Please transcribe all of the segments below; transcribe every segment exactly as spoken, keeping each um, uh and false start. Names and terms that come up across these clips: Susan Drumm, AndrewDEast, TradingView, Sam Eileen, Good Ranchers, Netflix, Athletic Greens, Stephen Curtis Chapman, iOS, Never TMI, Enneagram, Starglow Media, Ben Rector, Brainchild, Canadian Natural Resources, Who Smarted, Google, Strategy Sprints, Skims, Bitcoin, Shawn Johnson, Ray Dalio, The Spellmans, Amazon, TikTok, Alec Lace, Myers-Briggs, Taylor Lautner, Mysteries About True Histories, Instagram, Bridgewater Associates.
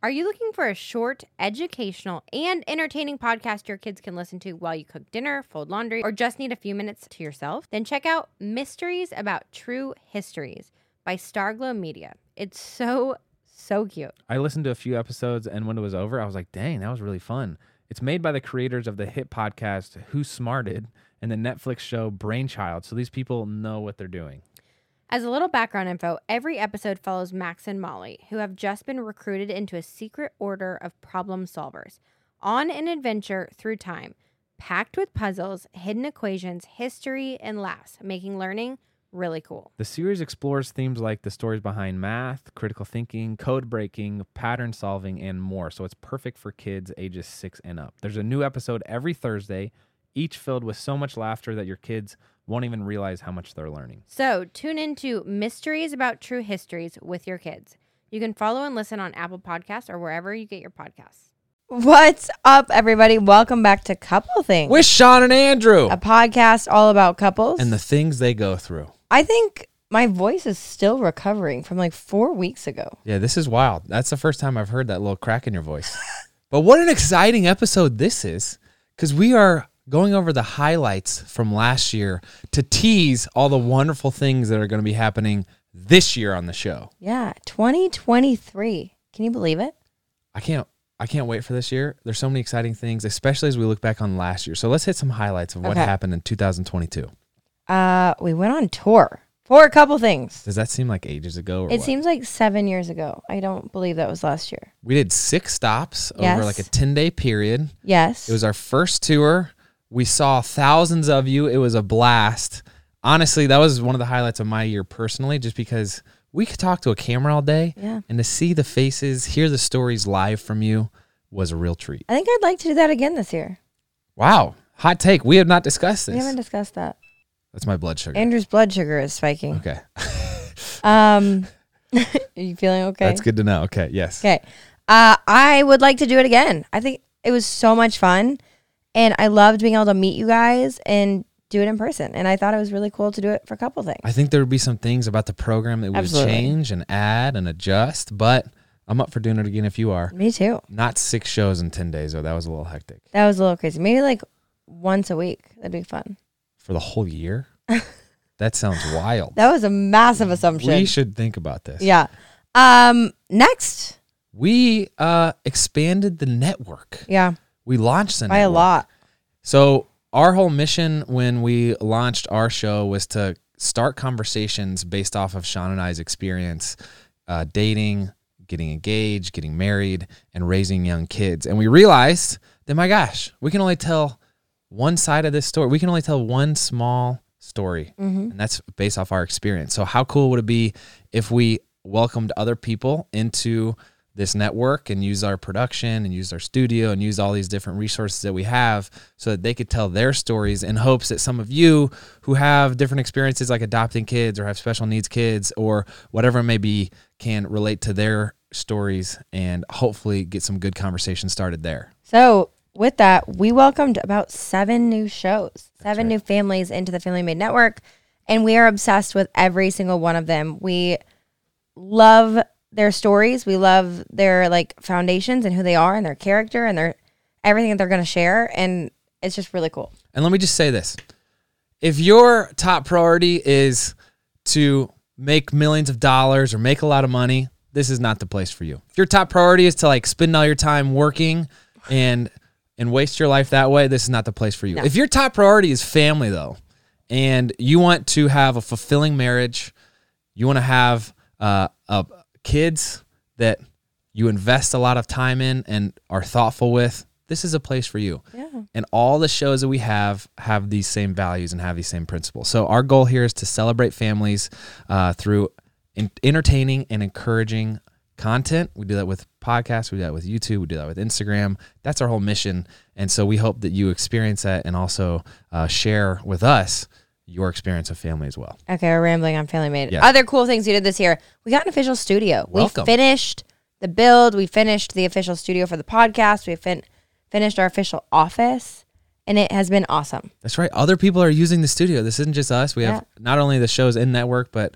Are you looking for a short, educational, and entertaining podcast your kids can listen to while you cook dinner, fold laundry, or just need a few minutes to yourself? Then check out Mysteries About True Histories by Starglow Media. It's so, so cute. I listened to a few episodes, and when it was over, I was like, dang, that was really fun. It's made by the creators of the hit podcast Who Smarted and the Netflix show Brainchild, so these people know what they're doing. As a little background info, every episode follows Max and Molly, who have just been recruited into a secret order of problem solvers, on an adventure through time, packed with puzzles, hidden equations, history, and laughs, making learning really cool. The series explores themes like the stories behind math, critical thinking, code breaking, pattern solving, and more, so it's perfect for kids ages six and up. There's a new episode every Thursday, each filled with so much laughter that your kids won't even realize how much they're learning. So tune into Mysteries About True Histories with your kids. You can follow and listen on Apple Podcasts or wherever you get your podcasts. What's up, everybody? Welcome back to Couple Things with Shawn and Andrew, a podcast all about couples and the things they go through. I think my voice is still recovering from like four weeks ago. Yeah, this is wild. That's the first time I've heard that little crack in your voice. But what an exciting episode this is, because we are going over the highlights from last year to tease all the wonderful things that are going to be happening this year on the show. Yeah, twenty twenty-three. Can you believe it? I can't. I can't wait for this year. There's so many exciting things, especially as we look back on last year. So let's hit some highlights of what okay. happened in two thousand twenty-two. Uh, we went on tour for a couple things. Does that seem like ages ago? Or it what? seems like seven years ago. I don't believe that was last year. We did six stops yes. over like a ten-day period. Yes. It was our first tour. We saw thousands of you. It was a blast. Honestly, that was one of the highlights of my year personally, just because we could talk to a camera all day. Yeah. And to see the faces, hear the stories live from you was a real treat. I think I'd like to do that again this year. Wow. Hot take. We have not discussed this. We haven't discussed that. That's my blood sugar. Andrew's blood sugar is spiking. Okay. um, Are you feeling okay? That's good to know. Okay. Yes. Okay. Uh, I would like to do it again. I think it was so much fun. And I loved being able to meet you guys and do it in person. And I thought it was really cool to do it for a couple things. I think there would be some things about the program that we Absolutely. would change and add and adjust. But I'm up for doing it again if you are. Me too. Not six shows in ten days, though. That was a little hectic. That was a little crazy. Maybe like once a week. That'd be fun. For the whole year? That sounds wild. That was a massive assumption. We should think about this. Yeah. Um, next. We uh, expanded the network. Yeah. We launched the network. By a lot. So our whole mission when we launched our show was to start conversations based off of Shawn and I's experience, uh, dating, getting engaged, getting married, and raising young kids. And we realized that, my gosh, we can only tell one side of this story. We can only tell one small story, mm-hmm. and that's based off our experience. So how cool would it be if we welcomed other people into this network and use our production and use our studio and use all these different resources that we have so that they could tell their stories, in hopes that some of you who have different experiences like adopting kids or have special needs kids or whatever it may be can relate to their stories and hopefully get some good conversation started there. So with that, we welcomed about seven new shows, That's seven right. new families into the Family Made Network, and we are obsessed with every single one of them. We love their stories. We love their like foundations and who they are and their character and their everything that they're going to share. And it's just really cool. And let me just say this. If your top priority is to make millions of dollars or make a lot of money, this is not the place for you. If your top priority is to like spend all your time working and and waste your life that way, this is not the place for you. No. If your top priority is family though, and you want to have a fulfilling marriage, you want to have uh, a kids that you invest a lot of time in and are thoughtful with, this is a place for you. Yeah. And all the shows that we have have these same values and have these same principles. So our goal here is to celebrate families uh, through in- entertaining and encouraging content. We do that with podcasts. We do that with YouTube. We do that with Instagram. That's our whole mission. And so we hope that you experience that and also uh, share with us your experience of family as well. Okay, we're rambling on Family Made. Yes. Other cool things we did this year. We got an official studio. Welcome. We finished the build. We finished the official studio for the podcast. We fin- finished our official office, and it has been awesome. That's right. Other people are using the studio. This isn't just us. We yeah. have not only the shows in network, but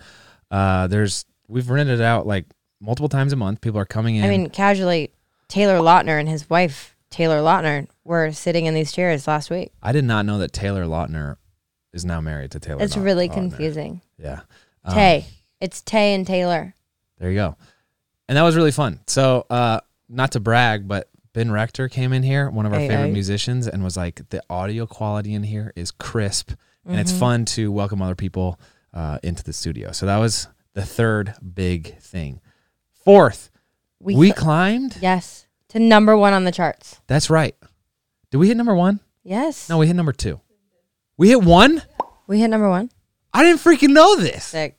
uh, there's we've rented out like multiple times a month. People are coming in. I mean, casually, Taylor Lautner and his wife, Taylor Lautner, were sitting in these chairs last week. I did not know that Taylor Lautner is now married to Taylor Lautner. It's Laut- really Lautner. confusing. Yeah. Um, Tay. It's Tay and Taylor. There you go. And that was really fun. So uh, not to brag, but Ben Rector came in here, one of our hey, favorite hey. musicians, and was like, the audio quality in here is crisp, mm-hmm. and it's fun to welcome other people uh, into the studio. So that was the third big thing. Fourth, we, we cl- climbed. Yes, to number one on the charts. That's right. Did we hit number one? Yes. No, we hit number two. We hit one? We hit number one. I didn't freaking know this. Sick.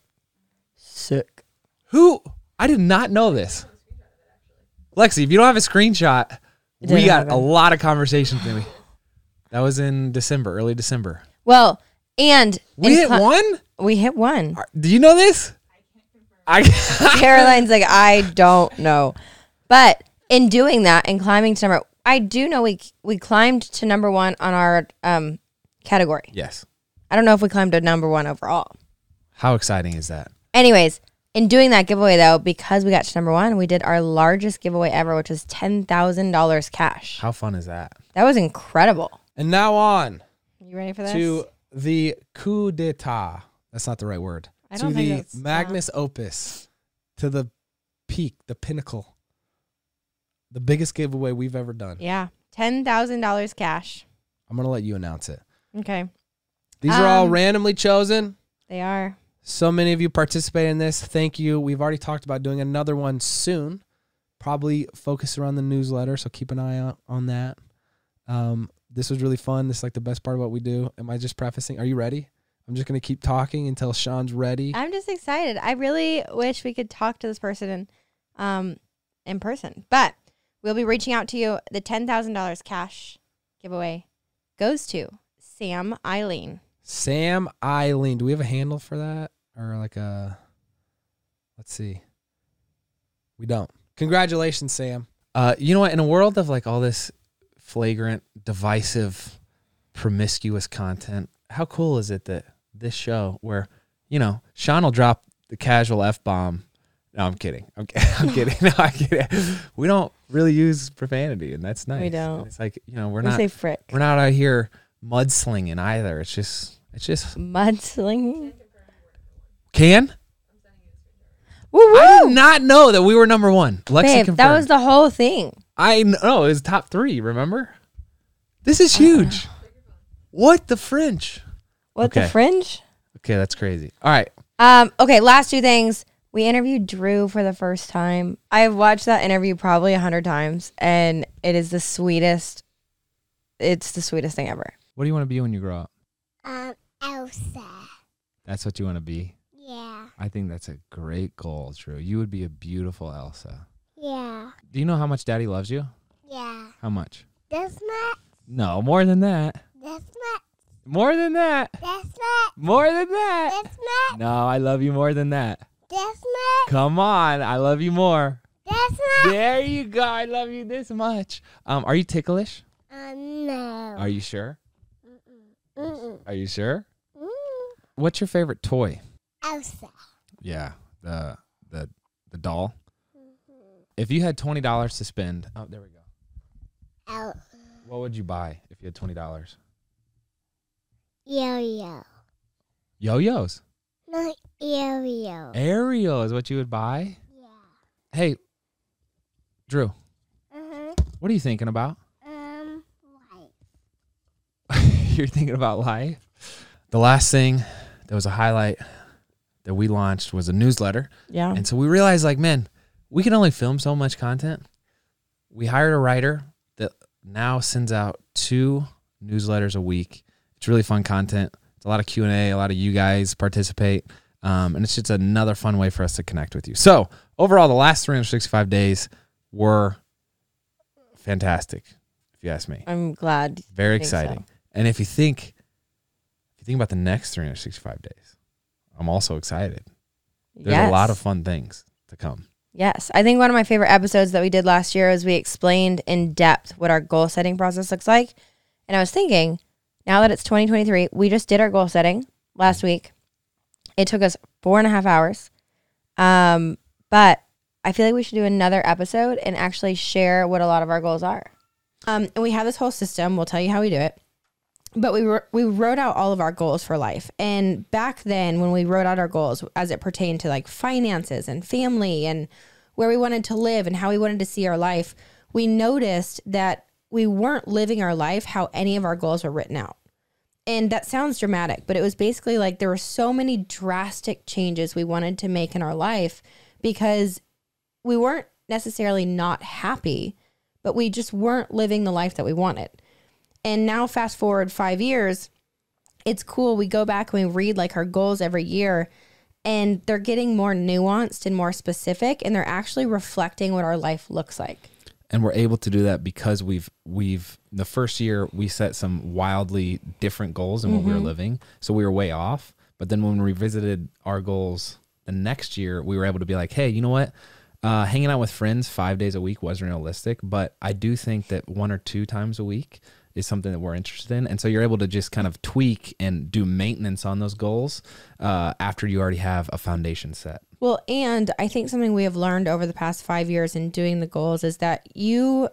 Sick. Who? I did not know this. Lexi, if you don't have a screenshot, we got a lot of conversations. Maybe. That was in December, early December. Well, and we hit con- one? We hit one. Do you know this? I Caroline's like, I don't know. But in doing that and climbing to number, I do know we we climbed to number one on our um, category. Yes. I don't know if we climbed to number one overall. How exciting is that? Anyways, in doing that giveaway, though, because we got to number one, we did our largest giveaway ever, which was ten thousand dollars cash. How fun is that? That was incredible. And now on. You ready for this? To the coup d'etat. That's not the right word. I don't to think the that's magnus not. Opus, to the peak, the pinnacle, the biggest giveaway we've ever done. Yeah. ten thousand dollars cash. I'm going to let you announce it. Okay. These um, are all randomly chosen. They are. So many of you participated in this. Thank you. We've already talked about doing another one soon, probably focused around the newsletter, so keep an eye out on that. Um, this was really fun. This is like the best part of what we do. Am I just prefacing? Are you ready? I'm just going to keep talking until Sean's ready. I'm just excited. I really wish we could talk to this person in, um, in person, but we'll be reaching out to you. The ten thousand dollars cash giveaway goes to Sam Eileen. Sam Eileen. Do we have a handle for that? Or like a, let's see. We don't. Congratulations, Sam. Uh, you know what? In a world of like all this flagrant, divisive, promiscuous content, how cool is it that this show where, you know, Sean will drop the casual F-bomb. No, I'm kidding. I'm, I'm kidding. No, I'm kidding. We don't really use profanity, and that's nice. We don't. And it's like, you know, we're we not. Say frick. We're not out here mudslinging either. It's just, it's just mudslinging. Can? Woo-woo! I did not know that we were number one. Lexi Babe, confirmed. That was the whole thing. I know. It was top three, remember? This is huge. Uh, what the fringe? What okay. the fringe? Okay, that's crazy. All right. Um. Okay, last two things. We interviewed Drew for the first time. I have watched that interview probably a hundred times, and it is the sweetest. It's the sweetest thing ever. What do you want to be when you grow up? Um, Elsa. That's what you want to be? Yeah. I think that's a great goal, Drew. You would be a beautiful Elsa. Yeah. Do you know how much Daddy loves you? Yeah. How much? This much. No, more than that. This much. More than that. This much. More than that. This much. No, I love you more than that. This much. Come on, I love you more. This much. There you go. I love you this much. Um, are you ticklish? Uh, no. Are you sure? Mm-mm. Are you sure? Mm. What's your favorite toy? Elsa. Yeah, the the the doll. Mm-hmm. If you had twenty dollars to spend, oh, there we go. El- what would you buy if you had twenty dollars? Yo-yo. Yo-yos. Not Ariel. Ariel is what you would buy. Yeah. Hey, Drew. Uh-huh. What are you thinking about? You're thinking about life. The last thing that was a highlight that we launched was a newsletter. Yeah. And so we realized, like, man, we can only film so much content. We hired a writer that now sends out two newsletters a week. It's really fun content. It's a lot of Q and A. A lot of you guys participate. Um, and it's just another fun way for us to connect with you. So overall, the last three hundred sixty-five days were fantastic, if you ask me. I'm glad. Very exciting. So. And if you think, if you think about the next three hundred sixty-five days, I'm also excited. There's yes. a lot of fun things to come. Yes. I think one of my favorite episodes that we did last year is we explained in depth what our goal setting process looks like. And I was thinking, now that it's twenty twenty-three, we just did our goal setting last week. It took us four and a half hours. Um, but I feel like we should do another episode and actually share what a lot of our goals are. Um, and we have this whole system. We'll tell you how we do it. But we were, we wrote out all of our goals for life. And back then when we wrote out our goals as it pertained to like finances and family and where we wanted to live and how we wanted to see our life, we noticed that we weren't living our life how any of our goals were written out. And that sounds dramatic, but it was basically like there were so many drastic changes we wanted to make in our life because we weren't necessarily not happy, but we just weren't living the life that we wanted. And now fast forward five years, it's cool. We go back and we read like our goals every year and they're getting more nuanced and more specific and they're actually reflecting what our life looks like. And we're able to do that because we've, we've, the first year we set some wildly different goals than mm-hmm. what we were living. So we were way off. But then when we revisited our goals the next year, we were able to be like, hey, you know what? Uh, hanging out with friends five days a week was realistic, but I do think that one or two times a week is something that we're interested in. And so you're able to just kind of tweak and do maintenance on those goals uh, after you already have a foundation set. Well, and I think something we have learned over the past five years in doing the goals is that you,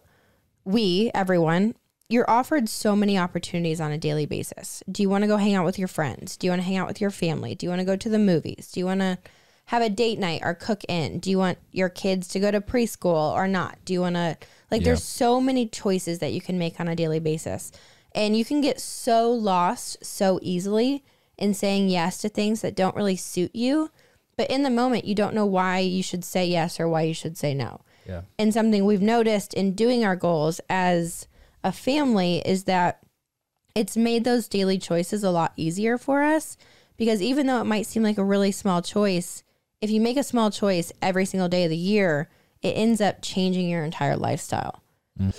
we, everyone, you're offered so many opportunities on a daily basis. Do you want to go hang out with your friends? Do you want to hang out with your family? Do you want to go to the movies? Do you want to have a date night or cook in? Do you want your kids to go to preschool or not? Do you want to, like, yeah. there's so many choices that you can make on a daily basis. And you can get so lost so easily in saying yes to things that don't really suit you. But in the moment, you don't know why you should say yes or why you should say no. Yeah. And something we've noticed in doing our goals as a family is that it's made those daily choices a lot easier for us because even though it might seem like a really small choice, if you make a small choice every single day of the year, it ends up changing your entire lifestyle. Mm.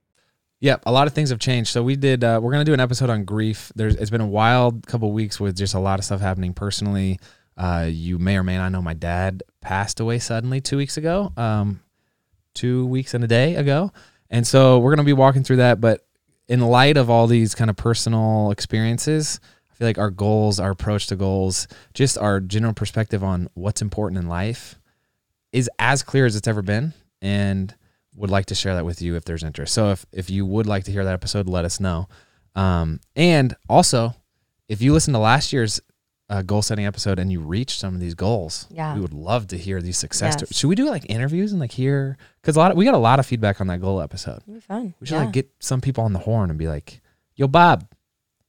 Yeah, a lot of things have changed. So we did. Uh, we're gonna do an episode on grief. There's. It's been a wild couple of weeks with just a lot of stuff happening personally. Uh, you may or may not know my dad passed away suddenly two weeks ago. Um, two weeks and a day ago, and so we're gonna be walking through that. But in light of all these kind of personal experiences, I feel like our goals, our approach to goals, just our general perspective on what's important in life, is as clear as it's ever been, and would like to share that with you if there's interest. So if, if you would like to hear that episode, let us know. Um, and also, if you listen to last year's uh, goal setting episode and you reach some of these goals, yeah. we would love to hear these success stories. Yes. Should we do like interviews and like hear? Because a lot of, we got a lot of feedback on that goal episode. It'd be fun. We should yeah. like get some people on the horn and be like, "Yo, Bob,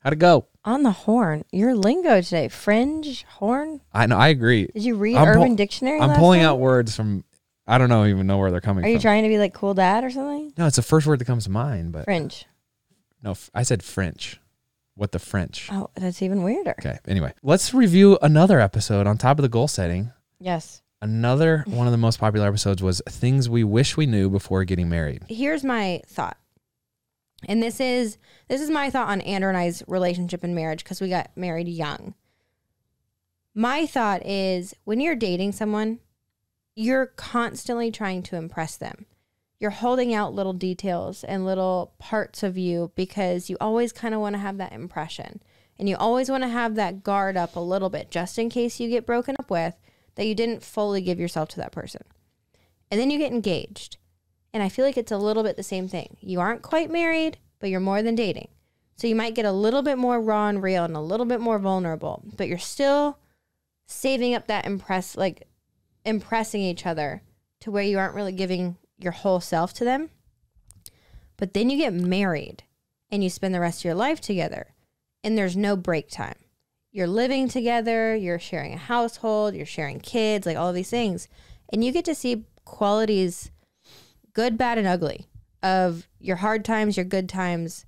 how'd it go?" On the horn, your lingo today, fringe, horn. I know. I agree. Did you read I'm Urban pull, Dictionary? I'm last pulling time? out words from. I don't know, even know where they're coming from. Are you from. trying to be like cool dad or something? No, it's the first word that comes to mind. But French. No, I said French. What the French? Oh, that's even weirder. Okay, anyway. Let's review another episode on top of the goal setting. Yes. Another one of the most popular episodes was things we wish we knew before getting married. Here's my thought. And this is this is my thought on Andrew and I's relationship and marriage because we got married young. My thought is when you're dating someone, you're constantly trying to impress them. You're holding out little details and little parts of you because you always kind of want to have that impression. And you always want to have that guard up a little bit just in case you get broken up with that you didn't fully give yourself to that person. And then you get engaged. And I feel like it's a little bit the same thing. You aren't quite married, but you're more than dating. So you might get a little bit more raw and real and a little bit more vulnerable, but you're still saving up that impress, like, impressing each other to where you aren't really giving your whole self to them. But then you get married and you spend the rest of your life together, and there's no break time. You're living together, you're sharing a household, you're sharing kids, like all of these things. And you get to see qualities, good, bad, and ugly, of your hard times, your good times.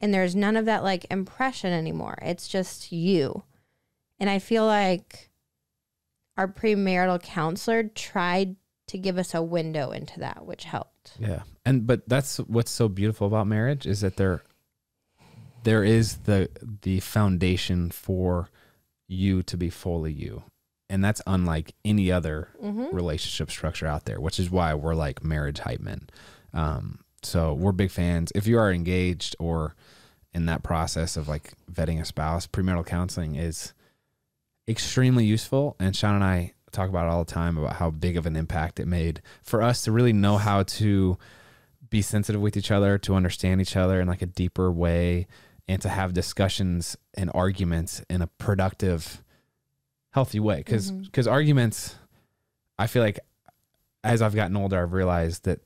And there's none of that like impression anymore. It's just you. And I feel like our premarital counselor tried to give us a window into that, which helped. Yeah. And, but that's what's so beautiful about marriage is that they're, there is the the foundation for you to be fully you. And that's unlike any other mm-hmm. relationship structure out there, which is why we're like marriage hype men. Um, so we're big fans. If you are engaged or in that process of like vetting a spouse, premarital counseling is extremely useful. And Shawn and I talk about it all the time about how big of an impact it made for us to really know how to be sensitive with each other, to understand each other in like a deeper way, and to have discussions and arguments in a productive, healthy way. Because because mm-hmm. arguments, I feel like as I've gotten older, I've realized that,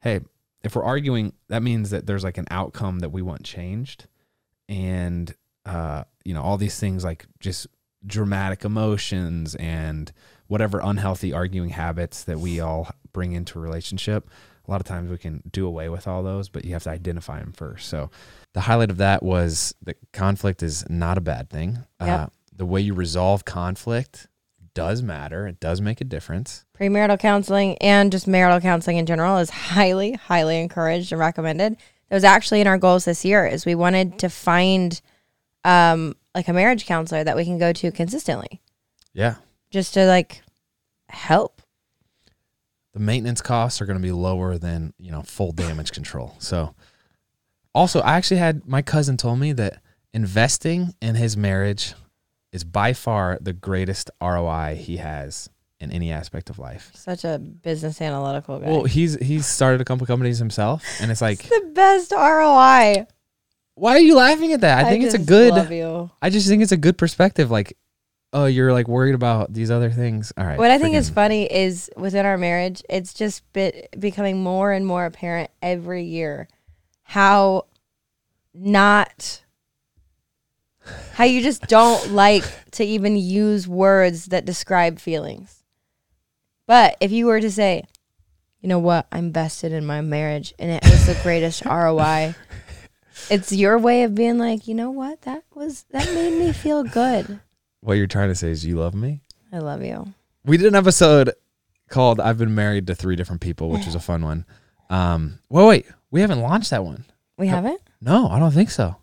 hey, if we're arguing, that means that there's like an outcome that we want changed. And, uh, you know, all these things like just dramatic emotions and whatever unhealthy arguing habits that we all bring into a relationship, a lot of times we can do away with all those, but you have to identify them first. So the highlight of that was that conflict is not a bad thing. Yep. Uh, the way you resolve conflict does matter. It does make a difference. Premarital counseling and just marital counseling in general is highly, highly encouraged and recommended. It was actually in our goals this year is we wanted to find um, like a marriage counselor that we can go to consistently. Yeah. Just to like help. The maintenance costs are going to be lower than, you know, full damage control. So also I actually had my cousin told me that investing in his marriage is by far the greatest R O I he has in any aspect of life. Such a business analytical guy. Well, he's, he's started a couple companies himself and it's like it's the best R O I. Why are you laughing at that? I, I think it's a good, love you. I just think it's a good perspective. Like, oh, you're like worried about these other things. All right. What I think is funny is within our marriage, it's just bit becoming more and more apparent every year how not, how you just don't like to even use words that describe feelings. But if you were to say, you know what, I'm vested in my marriage and it was the greatest R O I. It's your way of being like, you know what, that was, that made me feel good. What you're trying to say is you love me? I love you. We did an episode called I've Been Married to Three Different People, which was a fun one. Um, well, wait, we haven't launched that one. We haven't? No, I don't think so.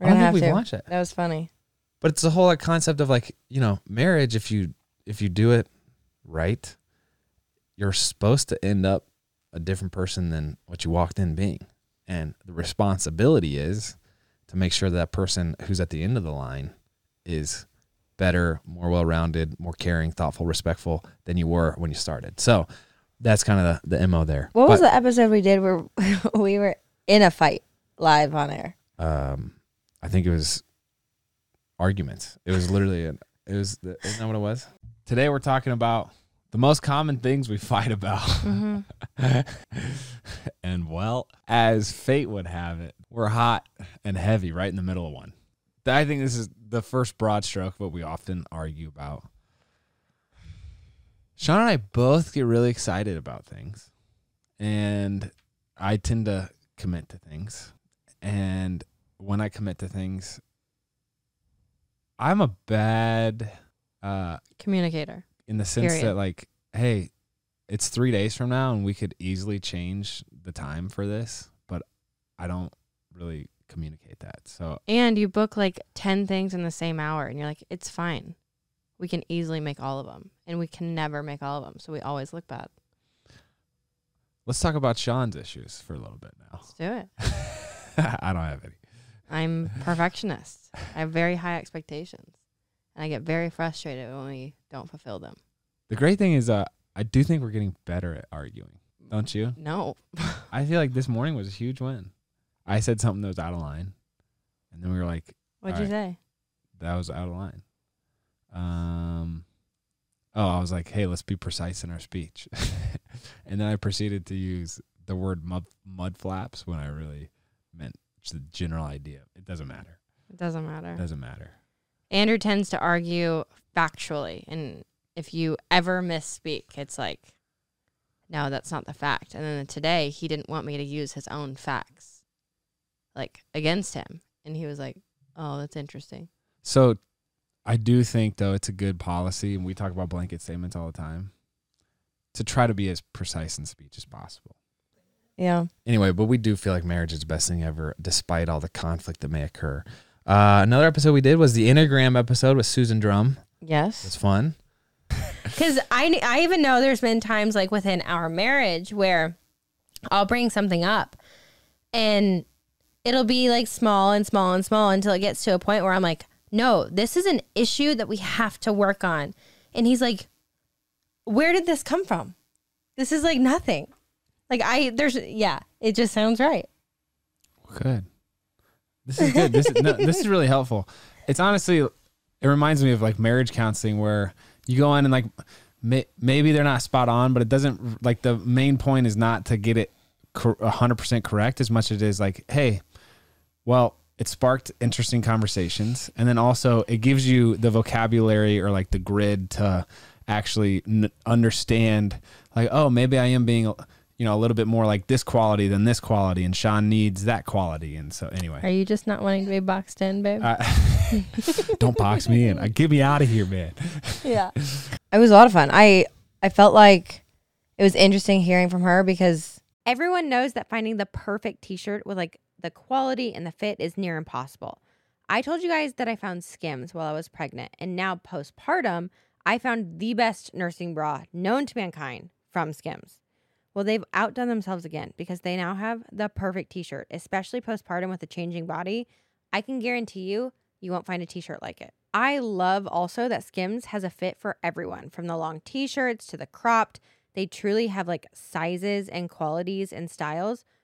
We're I don't think we've to. launched it. That was funny. But it's the whole like, concept of like, you know, marriage, if you if you do it right, you're supposed to end up a different person than what you walked in being. And the responsibility is to make sure that, that person who's at the end of the line is better, more well-rounded, more caring, thoughtful, respectful than you were when you started. So that's kind of the, the M O there. What but, was the episode we did where we were in a fight live on air? Um, I think it was arguments. It was literally, an, it was, the, isn't that what it was? Today we're talking about the most common things we fight about. Mm-hmm. And well, as fate would have it, we're hot and heavy right in the middle of one. I think this is the first broad stroke, but we often argue about. Shawn and I both get really excited about things, and I tend to commit to things. And when I commit to things, I'm a bad uh, communicator in the sense period. That, like, hey, it's three days from now, and we could easily change the time for this, but I don't really communicate that. So and you book like ten things in the same hour and you're like, it's fine, we can easily make all of them, and we can never make all of them, so we always look bad. Let's talk about Shawn's issues for a little bit now. Let's do it. I don't have any. I'm perfectionist. I have very high expectations and I get very frustrated when we don't fulfill them. The great thing is uh I do think we're getting better at arguing, don't you? No. I feel like this morning was a huge win. I said something that was out of line, and then we were like, "What'd you say?" That was out of line. Um, oh, I was like, "Hey, let's be precise in our speech," and then I proceeded to use the word mud, mud flaps when I really meant the general idea. It doesn't matter. It doesn't matter. It doesn't matter. Andrew tends to argue factually, and if you ever misspeak, it's like, no, that's not the fact. And then today, he didn't want me to use his own facts, like, against him. And he was like, oh, that's interesting. So I do think, though, it's a good policy, and we talk about blanket statements all the time, to try to be as precise in speech as possible. Yeah. Anyway, but we do feel like marriage is the best thing ever, despite all the conflict that may occur. Uh, another episode we did was the Enneagram episode with Susan Drumm. Yes. It was fun. Because I, I even know there's been times, like, within our marriage where I'll bring something up, and it'll be, like, small and small and small until it gets to a point where I'm like, no, this is an issue that we have to work on. And he's like, where did this come from? This is, like, nothing. Like, I, there's, yeah, it just sounds right. Good. This is good. This, no, this is really helpful. It's honestly, it reminds me of, like, marriage counseling where you go on and, like, may, maybe they're not spot on, but it doesn't, like, the main point is not to get it cor- one hundred percent correct as much as it is, like, hey, well, it sparked interesting conversations. And then also it gives you the vocabulary or, like, the grid to actually n- understand, like, oh, maybe I am being... you know, a little bit more like this quality than this quality, and Sean needs that quality. And so anyway. Are you just not wanting to be boxed in, babe? Uh, don't box me in. Uh, get me out of here, man. Yeah. It was a lot of fun. I, I felt like it was interesting hearing from her because everyone knows that finding the perfect t-shirt with, like, the quality and the fit is near impossible. I told you guys that I found Skims while I was pregnant, and now postpartum, I found the best nursing bra known to mankind from Skims. Well, they've outdone themselves again because they now have the perfect t-shirt, especially postpartum with a changing body. I can guarantee you, you won't find a t-shirt like it. I love also that Skims has a fit for everyone, from the long t-shirts to the cropped. They truly have, like, sizes and qualities and styles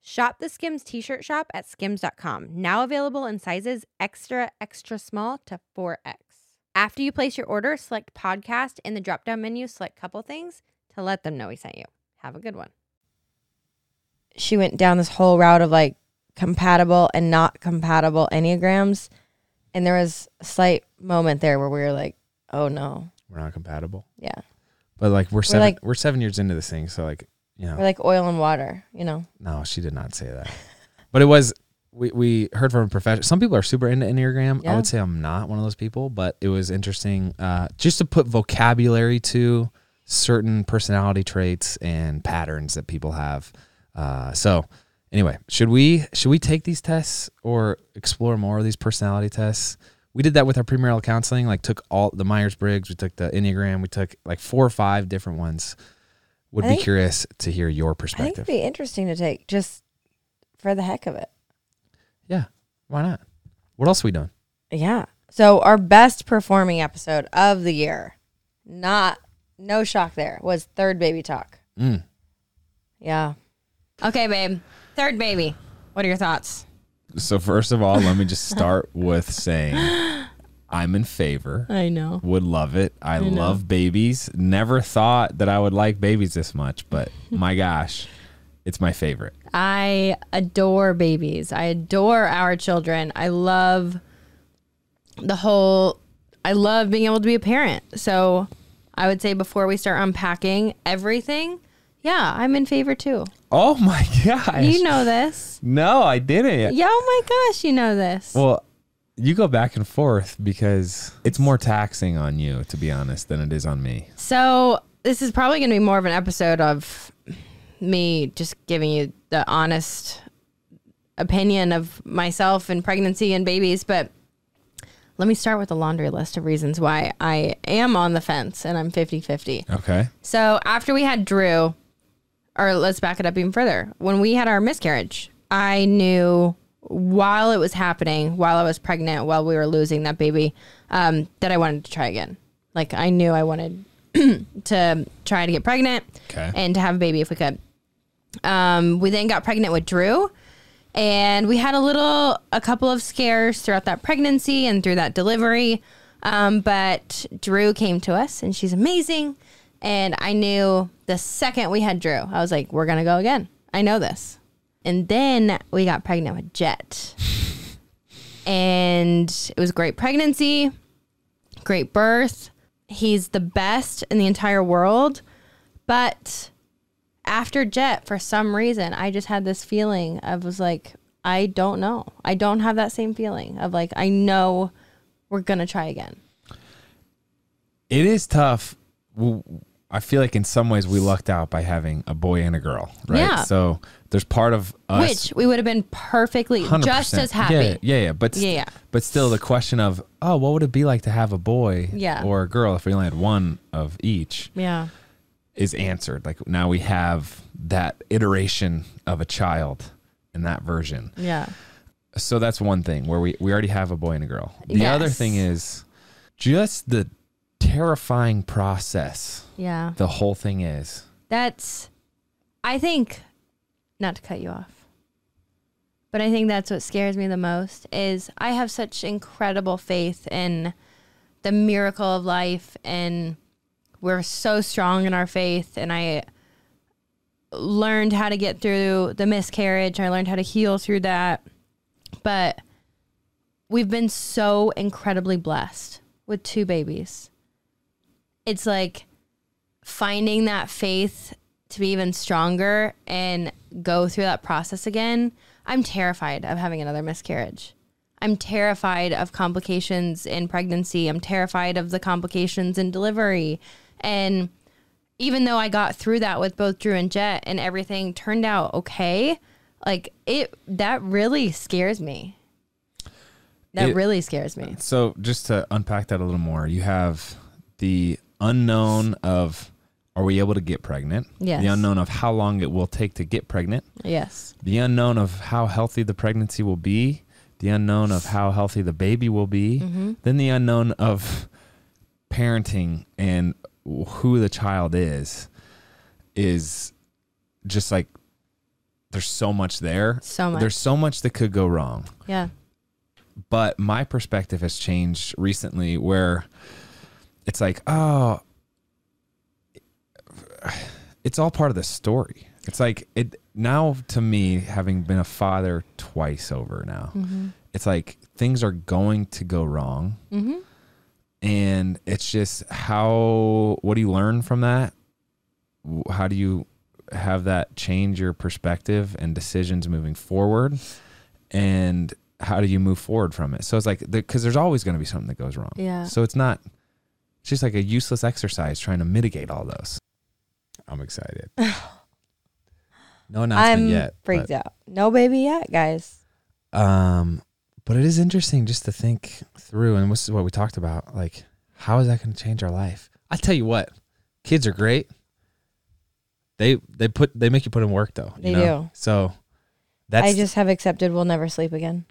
Shop the Skims t-shirt shop at skims dot com. Now available in sizes extra, extra small to four X. After you place your order, select podcast. In the drop-down menu, select Couple Things to let them know we sent you. Have a good one. She went down this whole route of, like, compatible and not compatible Enneagrams. And there was a slight moment there where we were like, oh, no. We're not compatible? Yeah. But, like, we're seven, we're like, we're seven years into this thing, so, like, you know. We're like oil and water, you know. No, she did not say that. But it was, we, we heard from a professional. Some people are super into Enneagram. Yeah. I would say I'm not one of those people, but it was interesting uh, just to put vocabulary to certain personality traits and patterns that people have. Uh, so anyway, should we, should we take these tests or explore more of these personality tests? We did that with our premarital counseling, like took all the Myers-Briggs, we took the Enneagram, we took like four or five different ones. Would I be think, curious to hear your perspective. I think it'd be interesting to take just for the heck of it. Yeah. Why not? What else are we doing? Yeah. So our best performing episode of the year, not, no shock there, was Third Baby Talk. Mm. Yeah. Okay, babe. Third baby. What are your thoughts? So first of all, let me just start with saying I'm in favor. I know. Would love it. I, I love babies. Never thought that I would like babies this much, but my gosh, it's my favorite. I adore babies. I adore our children. I love the whole, I love being able to be a parent. So I would say before we start unpacking everything, yeah, I'm in favor too. Oh my gosh. You know this. No, I didn't. Yeah, oh my gosh, you know this. Well, you go back and forth because it's more taxing on you, to be honest, than it is on me. So this is probably going to be more of an episode of me just giving you the honest opinion of myself and pregnancy and babies. But let me start with a laundry list of reasons why I am on the fence and I'm fifty-fifty. Okay. So after we had Drew... Or let's back it up even further. When we had our miscarriage, I knew while it was happening, while I was pregnant, while we were losing that baby, um, that I wanted to try again. Like, I knew I wanted to try to get pregnant okay. and to have a baby if we could. Um, we then got pregnant with Drew, and we had a little, a couple of scares throughout that pregnancy and through that delivery. Um, but Drew came to us, and she's amazing. And I knew the second we had Drew, I was like, we're going to go again. I know this. And then we got pregnant with Jet. And it was a great pregnancy, great birth. He's the best in the entire world. But after Jet, for some reason, I just had this feeling of was like, I don't know. I don't have that same feeling of like, I know we're going to try again. It is tough. I feel like in some ways we lucked out by having a boy and a girl, right? Yeah. So there's part of us. Which we would have been perfectly one hundred percent just as happy. Yeah, yeah, yeah. But, yeah, yeah. but still the question of, oh, what would it be like to have a boy yeah. or a girl if we only had one of each yeah. is answered. Like now we have that iteration of a child in that version. Yeah. So that's one thing where we, we already have a boy and a girl. The yes. other thing is just the terrifying process. Yeah. The whole thing is. That's, I think, not to cut you off, but I think that's what scares me the most is I have such incredible faith in the miracle of life, and we're so strong in our faith, and I learned how to get through the miscarriage. I learned how to heal through that. But we've been so incredibly blessed with two babies. It's like finding that faith to be even stronger and go through that process again. I'm terrified of having another miscarriage. I'm terrified of complications in pregnancy. I'm terrified of the complications in delivery. And even though I got through that with both Drew and Jet and everything turned out okay, like it, that really scares me. That it, really scares me. So just to unpack that a little more, you have the unknown of, are we able to get pregnant? Yes. The unknown of how long it will take to get pregnant. Yes. The unknown of how healthy the pregnancy will be. The unknown of how healthy the baby will be. Mm-hmm. Then the unknown of parenting and who the child is, is just like, there's so much there. So much. There's so much that could go wrong. Yeah. But my perspective has changed recently where it's like, oh, it's all part of the story. It's like it now to me, having been a father twice over now, mm-hmm. it's like things are going to go wrong. Mm-hmm. And it's just how, what do you learn from that? How do you have that change your perspective and decisions moving forward? And how do you move forward from it? So it's like, because there's always going to be something that goes wrong. Yeah. So it's not, it's just like a useless exercise trying to mitigate all those. I'm excited. No announcement I'm yet. I'm freaked but, out. No baby yet, guys. Um, but it is interesting just to think through, and this is what we talked about, like, how is that going to change our life? I tell you what, kids are great. They they put they make you put in work though. They you know? do. So that's I just have accepted we'll never sleep again.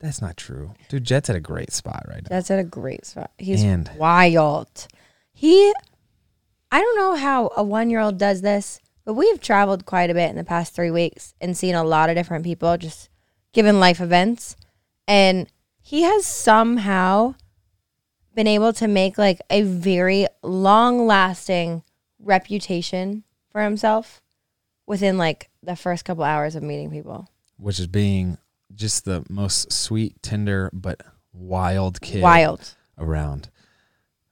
That's not true. Dude, Jet's at a great spot right now. Jet's at a great spot. He's and wild. He, I don't know how a one-year-old does this, but we've traveled quite a bit in the past three weeks and seen a lot of different people just given life events. And he has somehow been able to make like a very long-lasting reputation for himself within like the first couple hours of meeting people. Which is being just the most sweet, tender, but wild kid wild. around.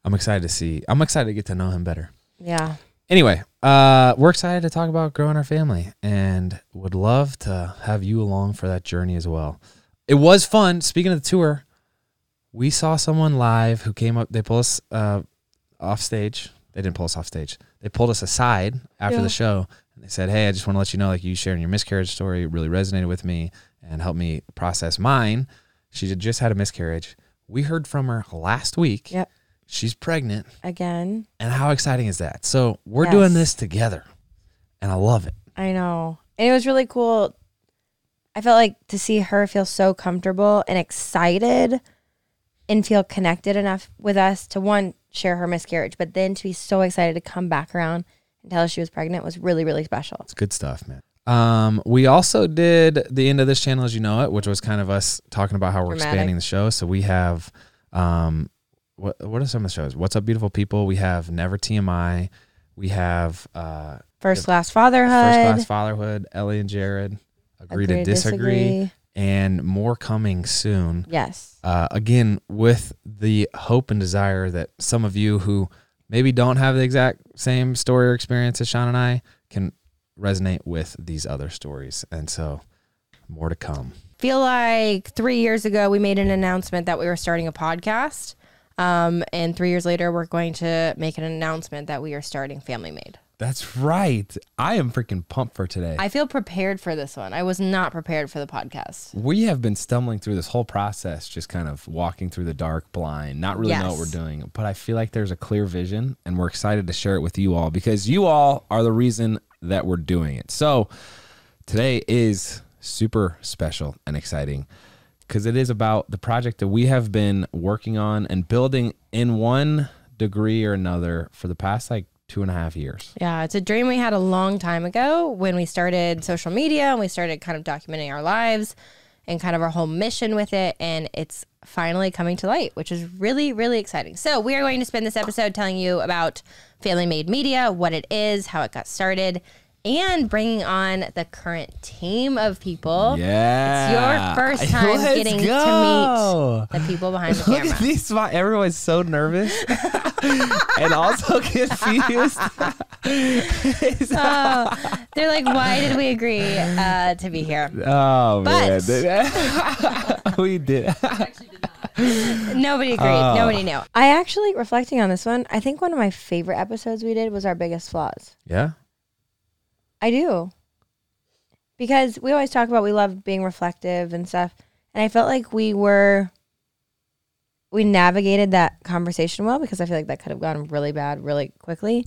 I'm excited to see. I'm excited to get to know him better. Yeah. Anyway, uh, we're excited to talk about growing our family and would love to have you along for that journey as well. It was fun. Speaking of the tour, we saw someone live who came up. They pulled us uh, off stage. They didn't pull us off stage. They pulled us aside after yeah. the show. And they said, hey, I just want to let you know, like, you sharing your miscarriage story really resonated with me and helped me process mine. She had just had a miscarriage. We heard from her last week. Yep. She's pregnant. Again. And how exciting is that? So we're yes. doing this together, and I love it. I know. And it was really cool I felt like to see her feel so comfortable and excited and feel connected enough with us to, one, share her miscarriage, but then to be so excited to come back around and tell us she was pregnant was really, really special. It's good stuff, man. Um, we also did the end of this channel as you know it, which was kind of us talking about how we're Dramatic. expanding the show. So we have, um, what what are some of the shows? What's Up, Beautiful People? We have Never T M I. We have uh, First Class Fatherhood. First Class Fatherhood. Ellie and Jared. Agree, agree to disagree, disagree. And more coming soon. Yes. Uh, again, with the hope and desire that some of you who maybe don't have the exact same story or experience as Shawn and I can resonate with these other stories. And so more to come. Feel like three years ago we made an announcement that we were starting a podcast. Um, and three years later, we're going to make an announcement that we are starting Family Made. That's right. I am freaking pumped for today. I feel prepared for this one. I was not prepared for the podcast. We have been stumbling through this whole process, just kind of walking through the dark blind, not really yes. know what we're doing. But I feel like there's a clear vision, and we're excited to share it with you all because you all are the reason that we're doing it. So today is super special and exciting because it is about the project that we have been working on and building in one degree or another for the past, like, two and a half years. Yeah, it's a dream we had a long time ago when we started social media and we started kind of documenting our lives and kind of our whole mission with it. And it's finally coming to light, which is really, really exciting. So we are going to spend this episode telling you about Family Made Media, what it is, how it got started, and bringing on the current team of people. Yeah. It's your first time Let's getting go. to meet the people behind the Look camera. At these, everyone's so nervous and also confused. Oh, they're like, why did we agree uh, to be here? Oh, but man. we did. Nobody agreed. Oh. Nobody knew. I actually, reflecting on this one, I think one of my favorite episodes we did was our biggest flaws. Yeah. I do. Because we always talk about we love being reflective and stuff. And I felt like we were, we navigated that conversation well because I feel like that could have gone really bad really quickly.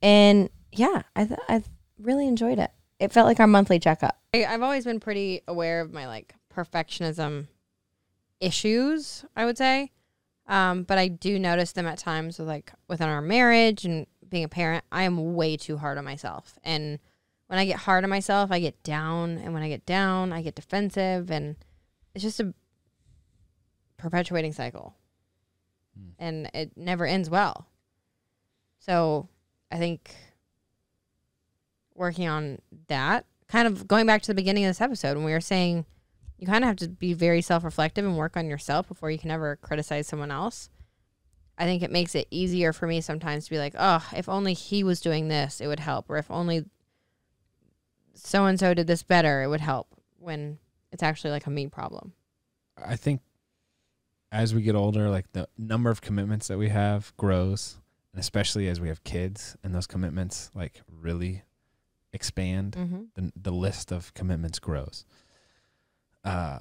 And yeah, I th- I really enjoyed it. It felt like our monthly checkup. I, I've always been pretty aware of my like perfectionism issues, I would say. Um, but I do notice them at times with like within our marriage and being a parent. I am way too hard on myself, and when I get hard on myself I get down, and when I get down I get defensive, and it's just a perpetuating cycle mm. and it never ends well. So I think working on that, kind of going back to the beginning of this episode when we were saying you kind of have to be very self-reflective and work on yourself before you can ever criticize someone else. I think it makes it easier for me sometimes to be like, oh, if only he was doing this, it would help. Or if only so-and-so did this better, it would help, when it's actually like a me problem. I think as we get older, like the number of commitments that we have grows, and especially as we have kids and those commitments like really expand, mm-hmm. the, the list of commitments grows. Uh,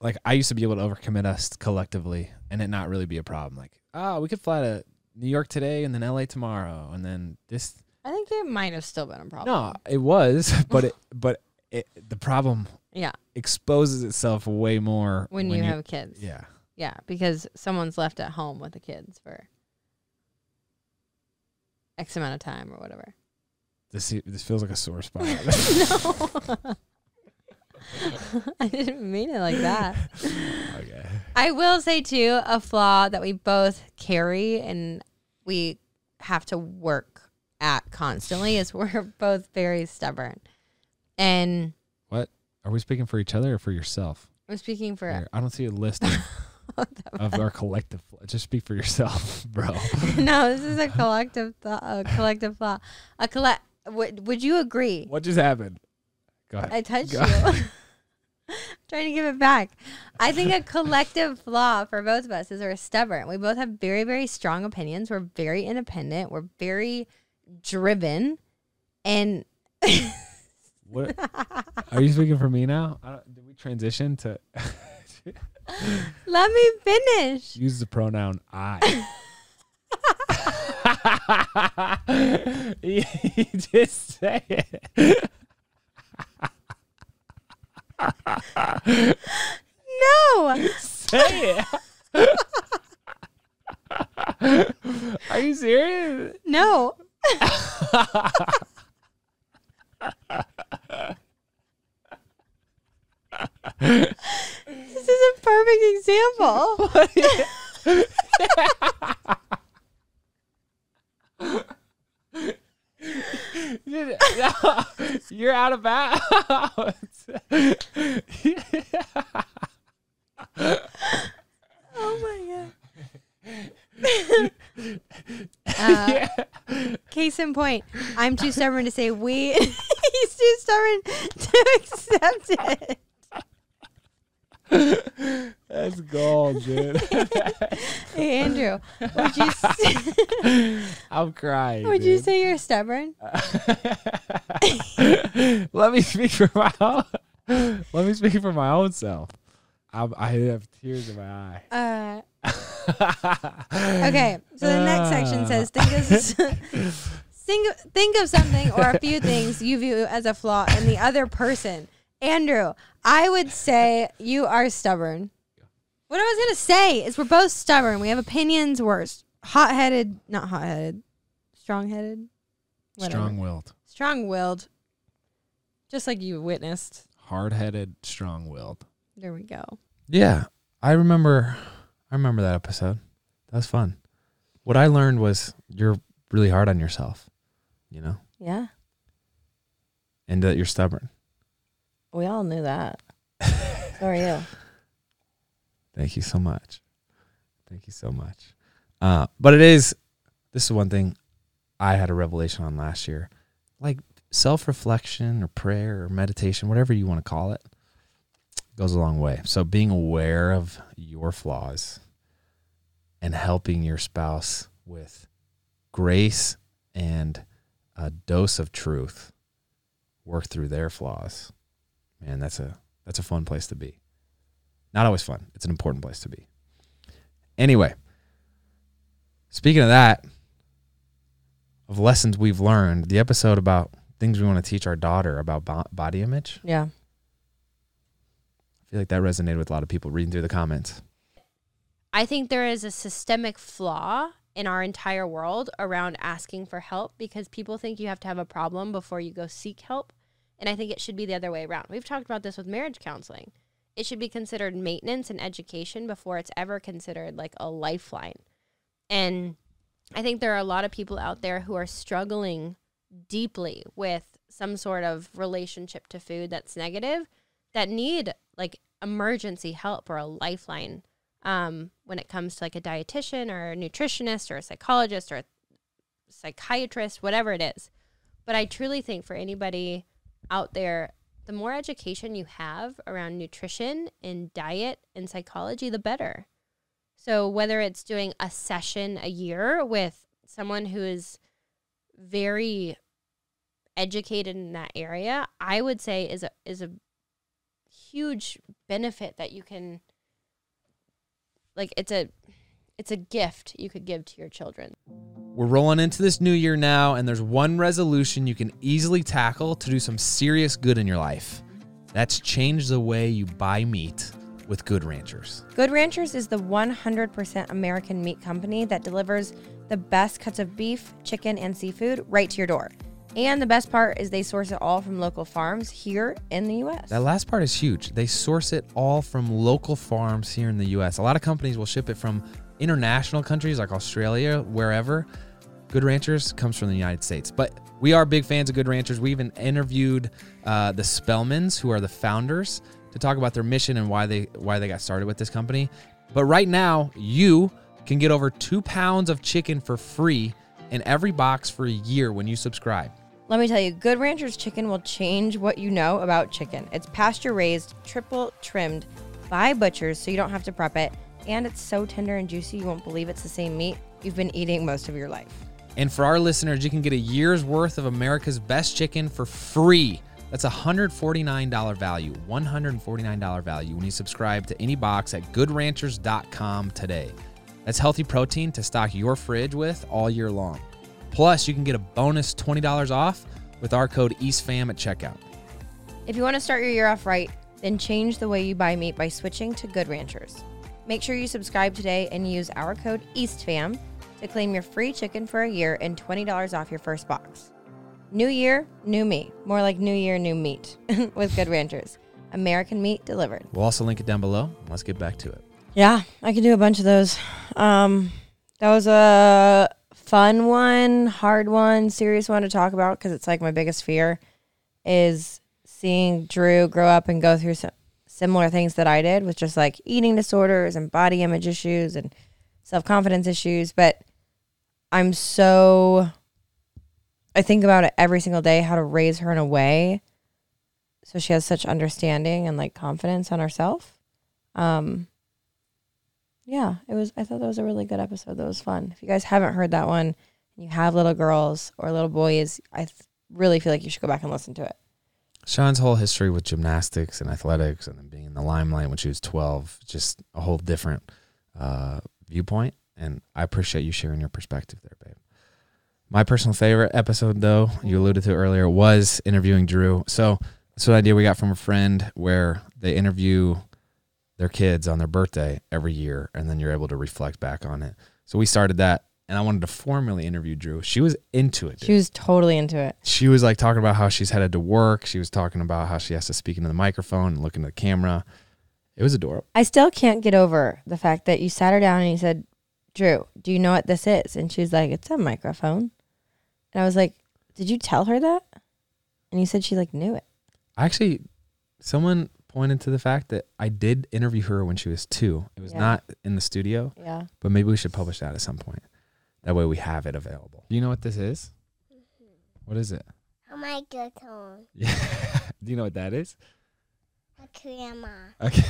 like I used to be able to overcommit us collectively and it not really be a problem. Like, oh, we could fly to New York today and then L A tomorrow and then this. I think it might have still been a problem. No, it was, but it, but it, the problem yeah. exposes itself way more. When, when you, you have kids. Yeah. Yeah, because someone's left at home with the kids for X amount of time or whatever. This this feels like a sore spot. No. I didn't mean it like that. Okay. I will say, too, a flaw that we both carry and we have to work at constantly is we're both very stubborn. And what? Are we speaking for each other or for yourself? I'm speaking for... Here, I don't see a list of, of our collective... Just speak for yourself, bro. No, this is a collective th- a collective flaw. A colle- would, would you agree? What just happened? Go ahead. I touched Go you. Trying to give it back. I think a collective flaw for both of us is we're stubborn. We both have very, very strong opinions. We're very independent. We're very driven. And what are you speaking for me now? I don't, did we transition to? Let me finish. Use the pronoun I. You just say it. No. Say it. Are you serious? No. This is a perfect example. You're out of bounds. Oh my god. Uh, yeah. Case in point, I'm too stubborn to say we. He's too stubborn to accept it. That's gold, dude. Hey, Andrew, would you say I'm crying. Would dude. you say you're stubborn? Let me speak for my own. Let me speak for my own self. I'm, I have tears in my eye. Uh, okay, so the next section says think of think, think of something or a few things you view as a flaw in the other person. Andrew, I would say you are stubborn. What I was going to say is we're both stubborn. We have opinions. We're hot-headed. Not hot-headed. Strong-headed. Strong-willed. Strong-willed. Just like you witnessed. Hard-headed, strong-willed. There we go. Yeah. I remember I remember that episode. That was fun. What I learned was you're really hard on yourself, you know? Yeah. And that you're stubborn. We all knew that. So are you. Thank you so much. Thank you so much. Uh, but it is, this is one thing I had a revelation on last year. Like self-reflection or prayer or meditation, whatever you want to call it, goes a long way. So being aware of your flaws and helping your spouse with grace and a dose of truth work through their flaws. Man, that's a that's a fun place to be. Not always fun. It's an important place to be. Anyway, speaking of that, of lessons we've learned, the episode about things we want to teach our daughter about bo- body image. Yeah. I feel like that resonated with a lot of people reading through the comments. I think there is a systemic flaw in our entire world around asking for help because people think you have to have a problem before you go seek help. And I think it should be the other way around. We've talked about this with marriage counseling. It should be considered maintenance and education before it's ever considered like a lifeline. And I think there are a lot of people out there who are struggling deeply with some sort of relationship to food that's negative that need like emergency help or a lifeline um, when it comes to like a dietitian or a nutritionist or a psychologist or a psychiatrist, whatever it is. But I truly think for anybody out there, the more education you have around nutrition and diet and psychology, the better. So whether it's doing a session a year with someone who is very educated in that area, I would say is a, is a huge benefit that you can, like it's a, it's a gift you could give to your children. We're rolling into this new year now, and there's one resolution you can easily tackle to do some serious good in your life. That's change the way you buy meat with Good Ranchers. Good Ranchers is the one hundred percent American meat company that delivers the best cuts of beef, chicken, and seafood right to your door. And the best part is they source it all from local farms here in the U S. That last part is huge. They source it all from local farms here in the U S. A lot of companies will ship it from international countries like Australia, wherever. Good Ranchers comes from the United States. But we are big fans of Good Ranchers. We even interviewed uh, the Spellmans, who are the founders, to talk about their mission and why they why they got started with this company. But right now, you can get over two pounds of chicken for free in every box for a year when you subscribe. Let me tell you, Good Ranchers chicken will change what you know about chicken. It's pasture-raised, triple-trimmed by butchers, so you don't have to prep it. And it's so tender and juicy, you won't believe it's the same meat you've been eating most of your life. And for our listeners, you can get a year's worth of America's best chicken for free. That's one hundred forty-nine dollars value, one hundred forty-nine dollars value when you subscribe to any box at good ranchers dot com today. That's healthy protein to stock your fridge with all year long. Plus, you can get a bonus twenty dollars off with our code Eastfam at checkout. If you want to start your year off right, Then change the way you buy meat by switching to Good Ranchers. Make sure you subscribe today and use our code Eastfam to claim your free chicken for a year and twenty dollars off your first box. New year, new me. More like new year, new meat with Good Ranchers. American meat delivered. We'll also link it down below. Let's get back to it. Yeah, I can do a bunch of those. Um, that was a fun one, hard one, serious one to talk about because it's like my biggest fear is seeing Drew grow up and go through some similar things that I did with just like eating disorders and body image issues and self-confidence issues. But I'm so, I think about it every single day, how to raise her in a way so she has such understanding and like confidence on herself. Um, yeah, it was, I thought that was a really good episode. That was fun. If you guys haven't heard that one and you have little girls or little boys, I th- really feel like you should go back and listen to it. Shawn's whole history with gymnastics and athletics and then being in the limelight when she was twelve, just a whole different uh, viewpoint. And I appreciate you sharing your perspective there, babe. My personal favorite episode, though, you alluded to earlier, was interviewing Drew. So that's an idea we got from a friend where they interview their kids on their birthday every year, and then you're able to reflect back on it. So we started that, and I wanted to formally interview Drew. She was into it, dude. She was totally into it. She was, like, talking about how she's headed to work. She was talking about how she has to speak into the microphone and look into the camera. It was adorable. I still can't get over the fact that you sat her down and you said, Drew, do you know what this is? And she's like, it's a microphone. And I was like, did you tell her that? And you said she, like, knew it. Actually, someone pointed to the fact that I did interview her when she was two. It was yeah. not in the studio. Yeah. But maybe we should publish that at some point. That way we have it available. Do you know what this is? Mm-hmm. What is it? A microphone. Yeah. Do you know what that is? A camera. Okay.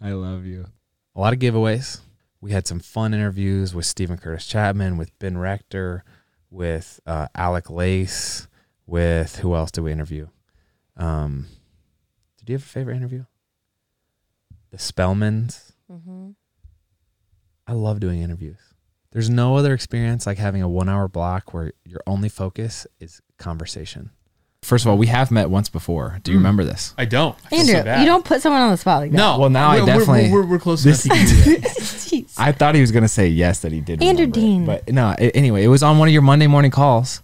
I love you. A lot of giveaways. We had some fun interviews with Stephen Curtis Chapman, with Ben Rector, with uh, Alec Lace, with who else did we interview? Um, did you have a favorite interview? The Spellmans. Mm-hmm. I love doing interviews. There's no other experience like having a one-hour block where your only focus is conversation. First of all, we have met once before. Do you mm. remember this? I don't. I Andrew, so you don't put someone on the spot like that. No. Well, now we're, I definitely... We're, we're, we're close this, enough to do that. I thought he was going to say yes, that he did Andrew Dean. It, but no, it, anyway, it was on one of your Monday morning calls.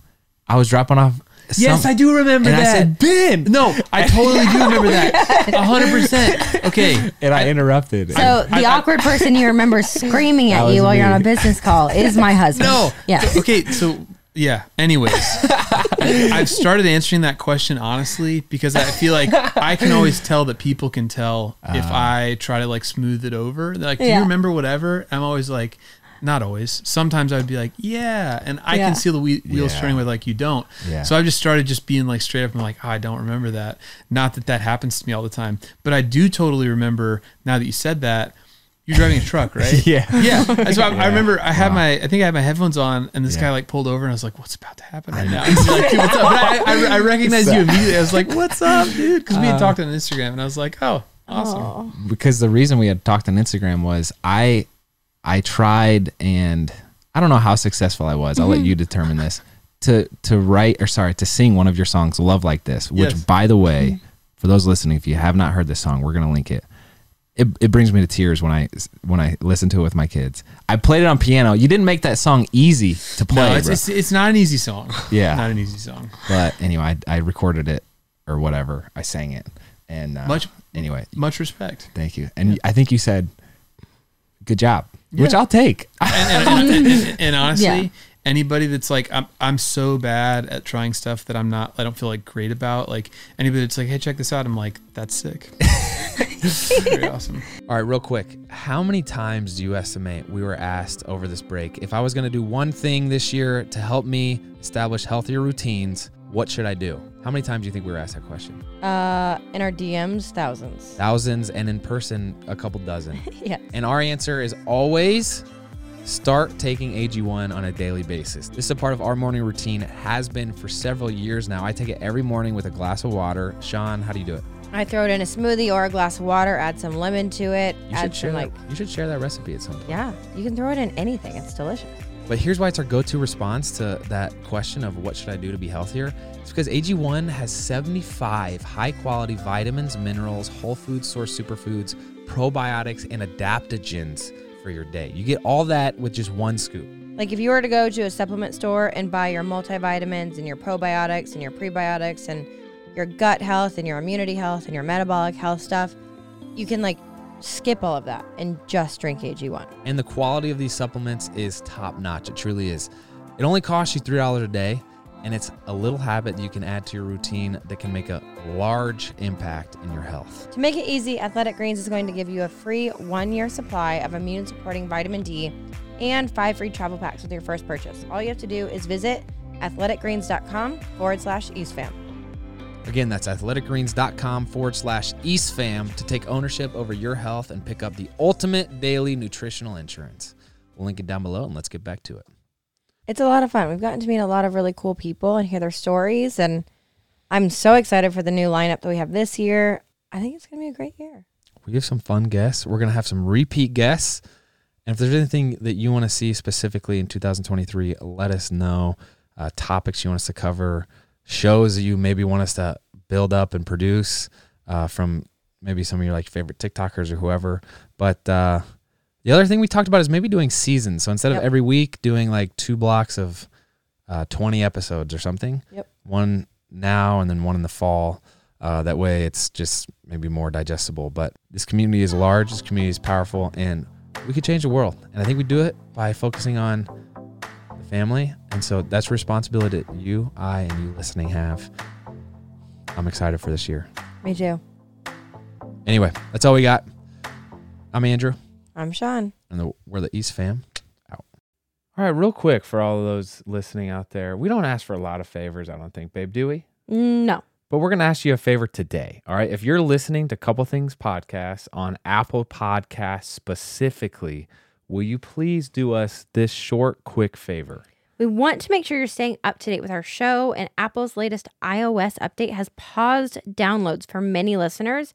I was dropping off... Some, yes, I do remember and that. I said, Ben. No, I totally do remember that. one hundred percent. Okay. And I interrupted. So I, the I, awkward I, person you remember screaming at you while me. You're on a business call is my husband. No. Yes. Okay, so... Yeah. Anyways, I've started answering that question honestly because I feel like I can always tell that people can tell uh, if I try to like smooth it over. They're like, do yeah. you remember whatever? I'm always like, not always. Sometimes I'd be like, yeah. And I yeah. can see the we- wheels yeah. turning with like, you don't. Yeah. So I've just started just being like straight up and like, oh, I don't remember that. Not that that happens to me all the time, but I do totally remember now that you said that. You're driving a truck, right? yeah. Yeah. So I, yeah. I remember I had wow. my, I think I had my headphones on and this yeah. guy like pulled over and I was like, what's about to happen right now? He's like, dude, what's up? But I, I, I recognized you immediately. I was like, what's up, dude? Because we had uh, talked on Instagram and I was like, oh, awesome. Aww. Because the reason we had talked on Instagram was I, I tried and I don't know how successful I was. I'll let you determine this to, to write or sorry, to sing one of your songs, Love Like This, which yes. by the way, for those listening, if you have not heard this song, we're going to link it. It it brings me to tears when I when I listen to it with my kids. I played it on piano. You didn't make that song easy to play. No, it's, it's, it's not an easy song. Yeah. It's not an easy song. But anyway, I, I recorded it or whatever. I sang it. And uh, much anyway. Much respect. Thank you. And yeah. I think you said, good job, yeah. which I'll take. And, and, and, and, and honestly, yeah. anybody that's like, I'm I'm so bad at trying stuff that I'm not, I don't feel like great about. Like anybody that's like, hey, check this out. I'm like, that's sick. Very awesome. All right, real quick. How many times do you estimate we were asked over this break, if I was going to do one thing this year to help me establish healthier routines, what should I do? How many times do you think we were asked that question? Uh, in our D Ms, thousands. Thousands, and in person, a couple dozen. Yeah. And our answer is always start taking A G one on a daily basis. This is a part of our morning routine. It has been for several years now. I take it every morning with a glass of water. Shawn, how do you do it? I throw it in a smoothie or a glass of water, add some lemon to it. You, add should, share some, like, that. You should share that recipe at some point. Yeah, you can throw it in anything. It's delicious. But here's why it's our go-to response to that question of what should I do to be healthier. It's because A G one has seventy-five high-quality vitamins, minerals, whole food source superfoods, probiotics, and adaptogens for your day. You get all that with just one scoop. Like if you were to go to a supplement store and buy your multivitamins and your probiotics and your prebiotics and your gut health and your immunity health and your metabolic health stuff, you can like skip all of that and just drink A G one. And the quality of these supplements is top notch. It truly is. It only costs you three dollars a day, and it's a little habit that you can add to your routine that can make a large impact in your health. To make it easy, Athletic Greens is going to give you a free one-year supply of immune-supporting vitamin D and five free travel packs with your first purchase. All you have to do is visit athleticgreens.com forward slash Eastfam. Again, that's athleticgreens.com forward slash Eastfam to take ownership over your health and pick up the ultimate daily nutritional insurance. We'll link it down below, and let's get back to it. It's a lot of fun. We've gotten to meet a lot of really cool people and hear their stories, and I'm so excited for the new lineup that we have this year. I think it's going to be a great year. We have some fun guests. We're going to have some repeat guests, and if there's anything that you want to see specifically in two thousand twenty-three, let us know. Uh, topics you want us to cover, shows that you maybe want us to build up and produce uh, from maybe some of your like favorite TikTokers or whoever. But uh, the other thing we talked about is maybe doing seasons. So instead yep. of every week doing like two blocks of uh, twenty episodes or something, yep. one now and then one in the fall. Uh, that way it's just maybe more digestible. But this community is large, this community is powerful, and we could change the world. And I think we do it by focusing on family, and so that's a responsibility that you, I, and you listening have. I'm excited for this year. Me too. Anyway, that's all we got. I'm Andrew. I'm Shawn. And the, we're the East Fam. Out. All right, real quick for all of those listening out there, we don't ask for a lot of favors, I don't think, babe, do we? No. But we're going to ask you a favor today, all right? If you're listening to Couple Things Podcast on Apple Podcasts specifically, will you please do us this short, quick favor? We want to make sure you're staying up to date with our show, and Apple's latest iOS update has paused downloads for many listeners,